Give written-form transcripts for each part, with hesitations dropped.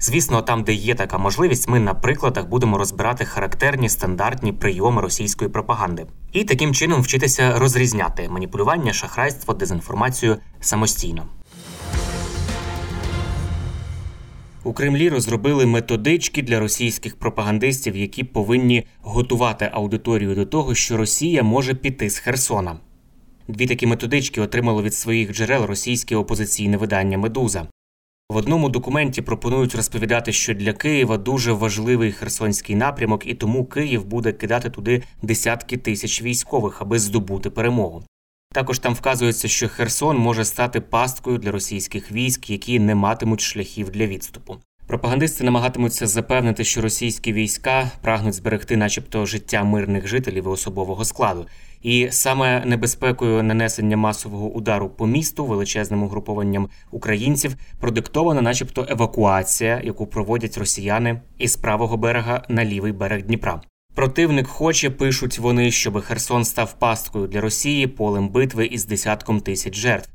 Звісно, там, де є така можливість, ми на прикладах будемо розбирати характерні стандартні прийоми російської пропаганди. І таким чином вчитися розрізняти маніпулювання, шахрайство, дезінформацію самостійно. У Кремлі розробили методички для російських пропагандистів, які повинні готувати аудиторію до того, що Росія може піти з Херсона. 2 такі методички отримало від своїх джерел російське опозиційне видання «Медуза». В одному документі пропонують розповідати, що для Києва дуже важливий херсонський напрямок, і тому Київ буде кидати туди десятки тисяч військових, аби здобути перемогу. Також там вказується, що Херсон може стати пасткою для російських військ, які не матимуть шляхів для відступу. Пропагандисти намагатимуться запевнити, що російські війська прагнуть зберегти начебто життя мирних жителів і особового складу. І саме небезпекою нанесення масового удару по місту величезним угрупованням українців продиктована начебто евакуація, яку проводять росіяни із правого берега на лівий берег Дніпра. Противник хоче, пишуть вони, щоб Херсон став пасткою для Росії, полем битви із десятком тисяч жертв.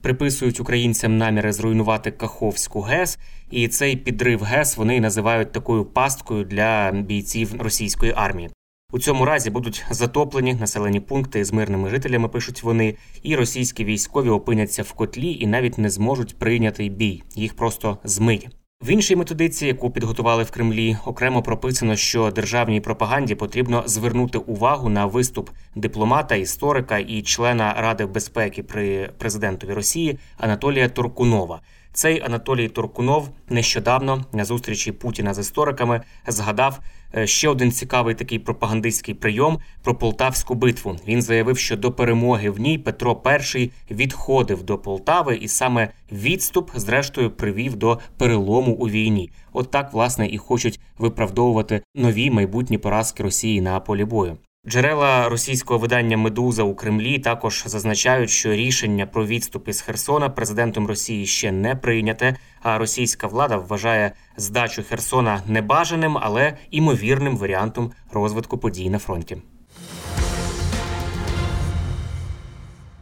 Приписують українцям наміри зруйнувати Каховську ГЕС, і цей підрив ГЕС вони називають такою пасткою для бійців російської армії. У цьому разі будуть затоплені населені пункти з мирними жителями, пишуть вони, і російські військові опиняться в котлі і навіть не зможуть прийняти бій, їх просто змиє. В іншій методиці, яку підготували в Кремлі, окремо прописано, що державній пропаганді потрібно звернути увагу на виступ дипломата, історика і члена Ради безпеки при президентові Росії Анатолія Торкунова. Цей Анатолій Торкунов нещодавно на зустрічі Путіна з істориками згадав ще один цікавий такий пропагандистський прийом про Полтавську битву. Він заявив, що до перемоги в ній Петро І відходив до Полтави, і саме відступ, зрештою, привів до перелому у війні. От так, власне, і хочуть виправдовувати нові майбутні поразки Росії на полі бою. Джерела російського видання «Медуза» у Кремлі також зазначають, що рішення про відступ із Херсона президентом Росії ще не прийняте, а російська влада вважає здачу Херсона небажаним, але імовірним варіантом розвитку подій на фронті.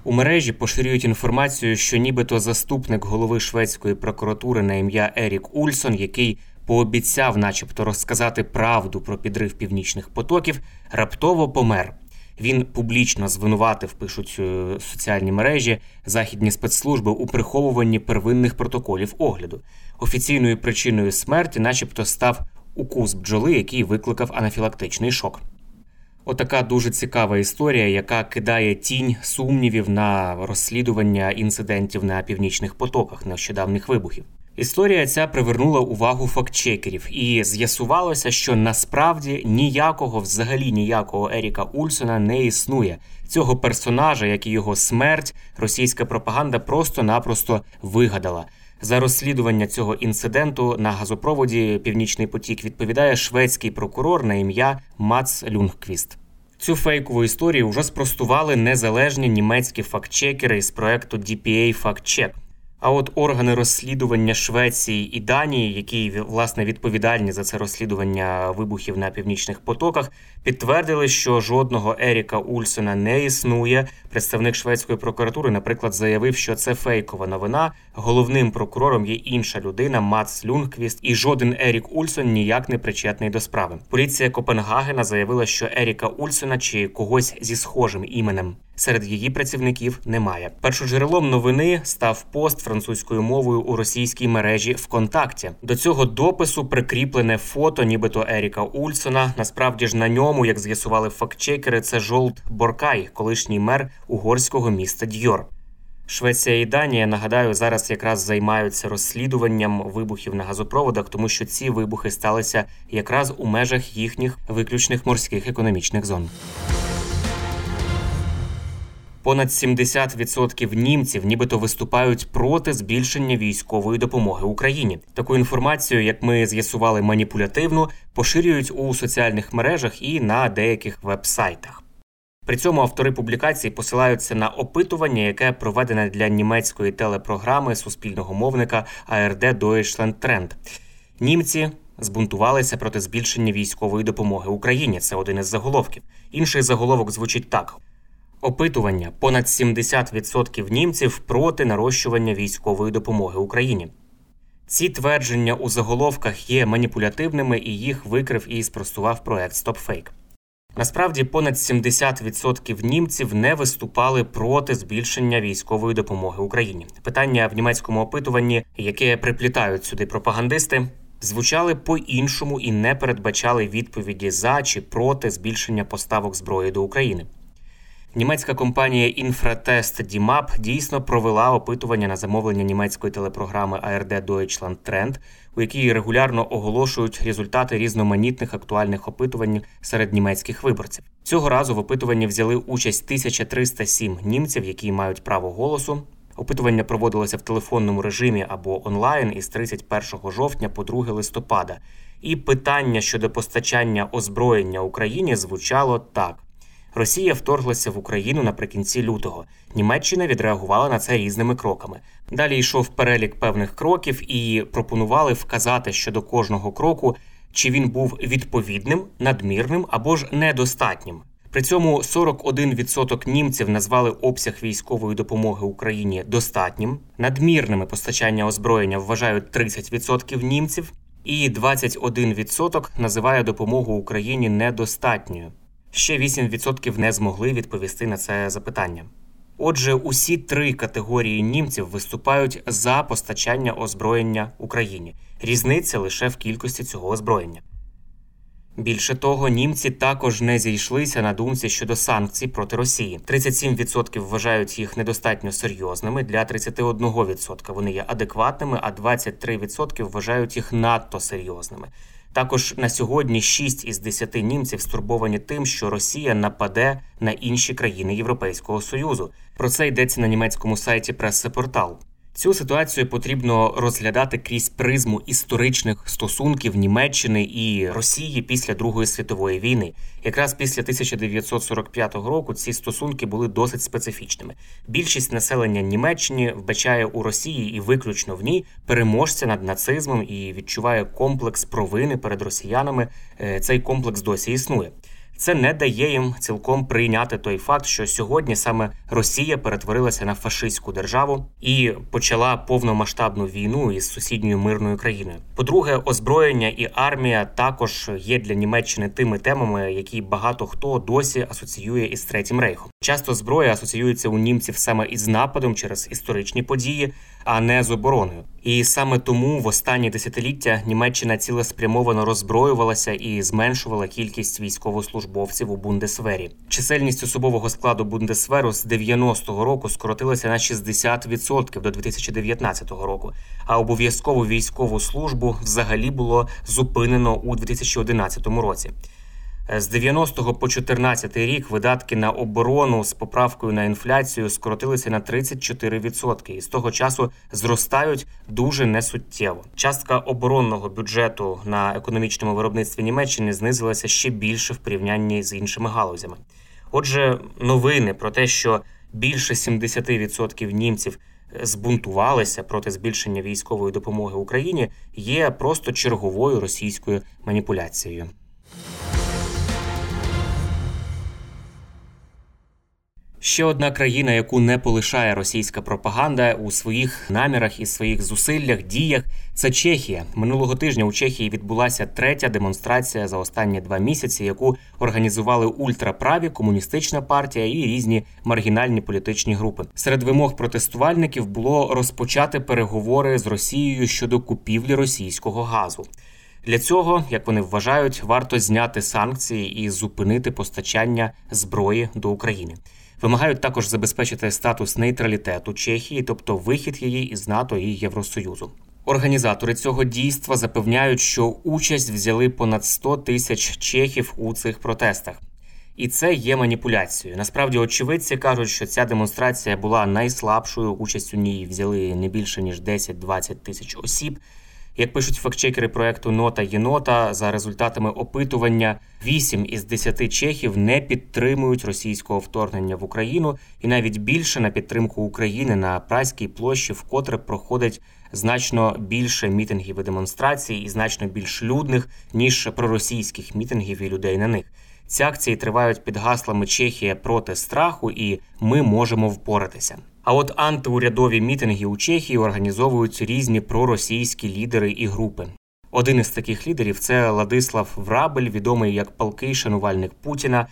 У мережі поширюють інформацію, що нібито заступник голови шведської прокуратури на ім'я Ерік Ульсон, який пообіцяв начебто розказати правду про підрив північних потоків, раптово помер. Він публічно звинуватив, пишуть соціальні мережі, західні спецслужби у приховуванні первинних протоколів огляду. Офіційною причиною смерті начебто став укус бджоли, який викликав анафілактичний шок. Отака дуже цікава історія, яка кидає тінь сумнівів на розслідування інцидентів на північних потоках, нещодавніх вибухів. Історія ця привернула увагу фактчекерів, і з'ясувалося, що насправді взагалі ніякого Еріка Ульсона не існує. Цього персонажа, як і його смерть, російська пропаганда просто-напросто вигадала. За розслідування цього інциденту на газопроводі «Північний потік» відповідає шведський прокурор на ім'я Мац Люнгквіст. Цю фейкову історію вже спростували незалежні німецькі фактчекери із проекту DPA FactCheck. А от органи розслідування Швеції і Данії, які, власне, відповідальні за це розслідування вибухів на північних потоках, підтвердили, що жодного Еріка Ульсона не існує. Представник шведської прокуратури, наприклад, заявив, що це фейкова новина, головним прокурором є інша людина, Мац Люнгквіст, і жоден Ерік Ульсон ніяк не причетний до справи. Поліція Копенгагена заявила, що Еріка Ульсона чи когось зі схожим іменем серед її працівників немає. Першоджерелом новини став пост французькою мовою у російській мережі ВКонтакті. До цього допису прикріплене фото нібито Еріка Ульсона. Насправді ж на ньому, як з'ясували фактчекери, це Жолд Боркай, колишній мер угорського міста Дьор. Швеція і Данія, нагадаю, зараз якраз займаються розслідуванням вибухів на газопроводах, тому що ці вибухи сталися якраз у межах їхніх виключних морських економічних зон. Понад 70% німців нібито виступають проти збільшення військової допомоги Україні. Таку інформацію, як ми з'ясували, маніпулятивну, поширюють у соціальних мережах і на деяких веб-сайтах. При цьому автори публікацій посилаються на опитування, яке проведене для німецької телепрограми суспільного мовника ARD Deutschlandtrend. Німці збунтувалися проти збільшення військової допомоги Україні. Це один із заголовків. Інший заголовок звучить так. Опитування. Понад 70% німців проти нарощування військової допомоги Україні. Ці твердження у заголовках є маніпулятивними і їх викрив і спростував проект StopFake. Насправді, понад 70% німців не виступали проти збільшення військової допомоги Україні. Питання в німецькому опитуванні, яке приплітають сюди пропагандисти, звучали по-іншому і не передбачали відповіді за чи проти збільшення поставок зброї до України. Німецька компанія «Інфратест Дімап» дійсно провела опитування на замовлення німецької телепрограми ARD Deutschlandtrend, у якій регулярно оголошують результати різноманітних актуальних опитувань серед німецьких виборців. Цього разу в опитуванні взяли участь 1307 німців, які мають право голосу. Опитування проводилося в телефонному режимі або онлайн із 31 жовтня по 2 листопада. І питання щодо постачання озброєння Україні звучало так. Росія вторглася в Україну наприкінці лютого. Німеччина відреагувала на це різними кроками. Далі йшов перелік певних кроків і пропонували вказати щодо кожного кроку, чи він був відповідним, надмірним або ж недостатнім. При цьому 41% німців назвали обсяг військової допомоги Україні достатнім, надмірними постачання озброєння вважають 30% німців, і 21% називає допомогу Україні недостатньою. Ще 8% не змогли відповісти на це запитання. Отже, усі три категорії німців виступають за постачання озброєння Україні. Різниця лише в кількості цього озброєння. Більше того, німці також не зійшлися на думці щодо санкцій проти Росії. 37% вважають їх недостатньо серйозними, для 31% вони є адекватними, а 23% вважають їх надто серйозними. Також на сьогодні 6 із 10 німців стурбовані тим, що Росія нападе на інші країни Європейського Союзу. Про це йдеться на німецькому сайті прес-портал. Цю ситуацію потрібно розглядати крізь призму історичних стосунків Німеччини і Росії після Другої світової війни. Якраз після 1945 року ці стосунки були досить специфічними. Більшість населення Німеччини вбачає у Росії і виключно в ній переможця над нацизмом і відчуває комплекс провини перед росіянами. Цей комплекс досі існує. Це не дає їм цілком прийняти той факт, що сьогодні саме Росія перетворилася на фашистську державу і почала повномасштабну війну із сусідньою мирною країною. По-друге, озброєння і армія також є для Німеччини тими темами, які багато хто досі асоціює із Третім рейхом. Часто зброя асоціюється у німців саме із нападом через історичні події, а не з обороною. І саме тому в останні десятиліття Німеччина цілеспрямовано роззброювалася і зменшувала кількість військовослужбовців у Бундесвері. Чисельність особового складу Бундесверу з 90-го року скоротилася на 60% до 2019 року, а обов'язкову військову службу взагалі було зупинено у 2011 році. З 90-го по 14-й рік видатки на оборону з поправкою на інфляцію скоротилися на 34% і з того часу зростають дуже несуттєво. Частка оборонного бюджету на економічному виробництві Німеччини знизилася ще більше в порівнянні з іншими галузями. Отже, новини про те, що більше 70% німців збунтувалися проти збільшення військової допомоги Україні, є просто черговою російською маніпуляцією. Ще одна країна, яку не полишає російська пропаганда у своїх намірах і своїх зусиллях, діях – це Чехія. Минулого тижня у Чехії відбулася третя демонстрація за останні 2 місяці, яку організували ультраправі, комуністична партія і різні маргінальні політичні групи. Серед вимог протестувальників було розпочати переговори з Росією щодо купівлі російського газу. Для цього, як вони вважають, варто зняти санкції і зупинити постачання зброї до України. Вимагають також забезпечити статус нейтралітету Чехії, тобто вихід її із НАТО і Євросоюзу. Організатори цього дійства запевняють, що участь взяли понад 100 тисяч чехів у цих протестах. І це є маніпуляцією. Насправді, очевидці кажуть, що ця демонстрація була найслабшою, участь у ній взяли не більше, ніж 10-20 тисяч осіб. Як пишуть фактчекери проєкту «Нота є Нота», за результатами опитування 8 із 10 чехів не підтримують російського вторгнення в Україну, і навіть більше на підтримку України на Празькій площі вкотре проходить значно більше мітингів і демонстрацій, і значно більш людних, ніж проросійських мітингів і людей на них. Ці акції тривають під гаслами «Чехія проти страху» і «Ми можемо впоратися». А от антиурядові мітинги у Чехії організовують різні проросійські лідери і групи. Один із таких лідерів – це Владислав Врабель, відомий як палкий шанувальник Путіна.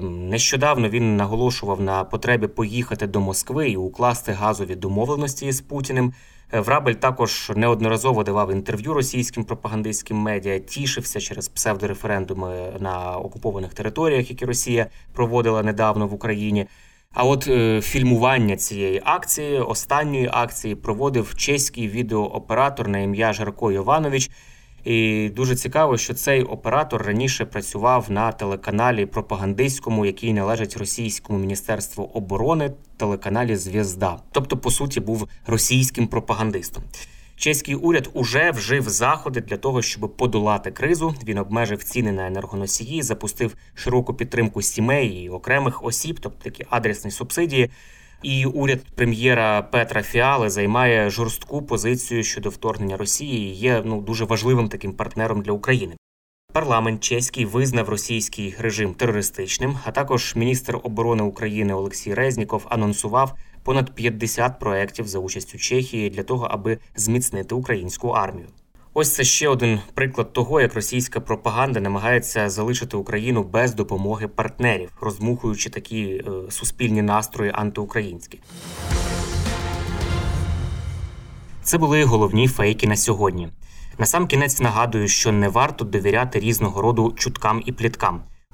Нещодавно він наголошував на потребі поїхати до Москви і укласти газові домовленості з Путіним. Врабель також неодноразово давав інтерв'ю російським пропагандистським медіа, тішився через псевдореферендуми на окупованих територіях, які Росія проводила недавно в Україні. А от фільмування цієї акції, останньої акції, проводив чеський відеооператор на ім'я Жарко Іванович. І дуже цікаво, що цей оператор раніше працював на телеканалі пропагандистському, який належить російському міністерству оборони, телеканалі «Зв'язда». Тобто, по суті, був російським пропагандистом. Чеський уряд уже вжив заходи для того, щоб подолати кризу. Він обмежив ціни на енергоносії, запустив широку підтримку сімей і окремих осіб, тобто такі адресні субсидії. І уряд прем'єра Петра Фіали займає жорстку позицію щодо вторгнення Росії і є дуже важливим таким партнером для України. Парламент чеський визнав російський режим терористичним, а також міністр оборони України Олексій Резніков анонсував понад 50 проєктів за участю Чехії для того, аби зміцнити українську армію. Ось це ще один приклад того, як російська пропаганда намагається залишити Україну без допомоги партнерів, роздмухуючи такі суспільні настрої антиукраїнські. Це були головні фейки на сьогодні. Насамкінець нагадую, що не варто довіряти різного роду чуткам і пліткам.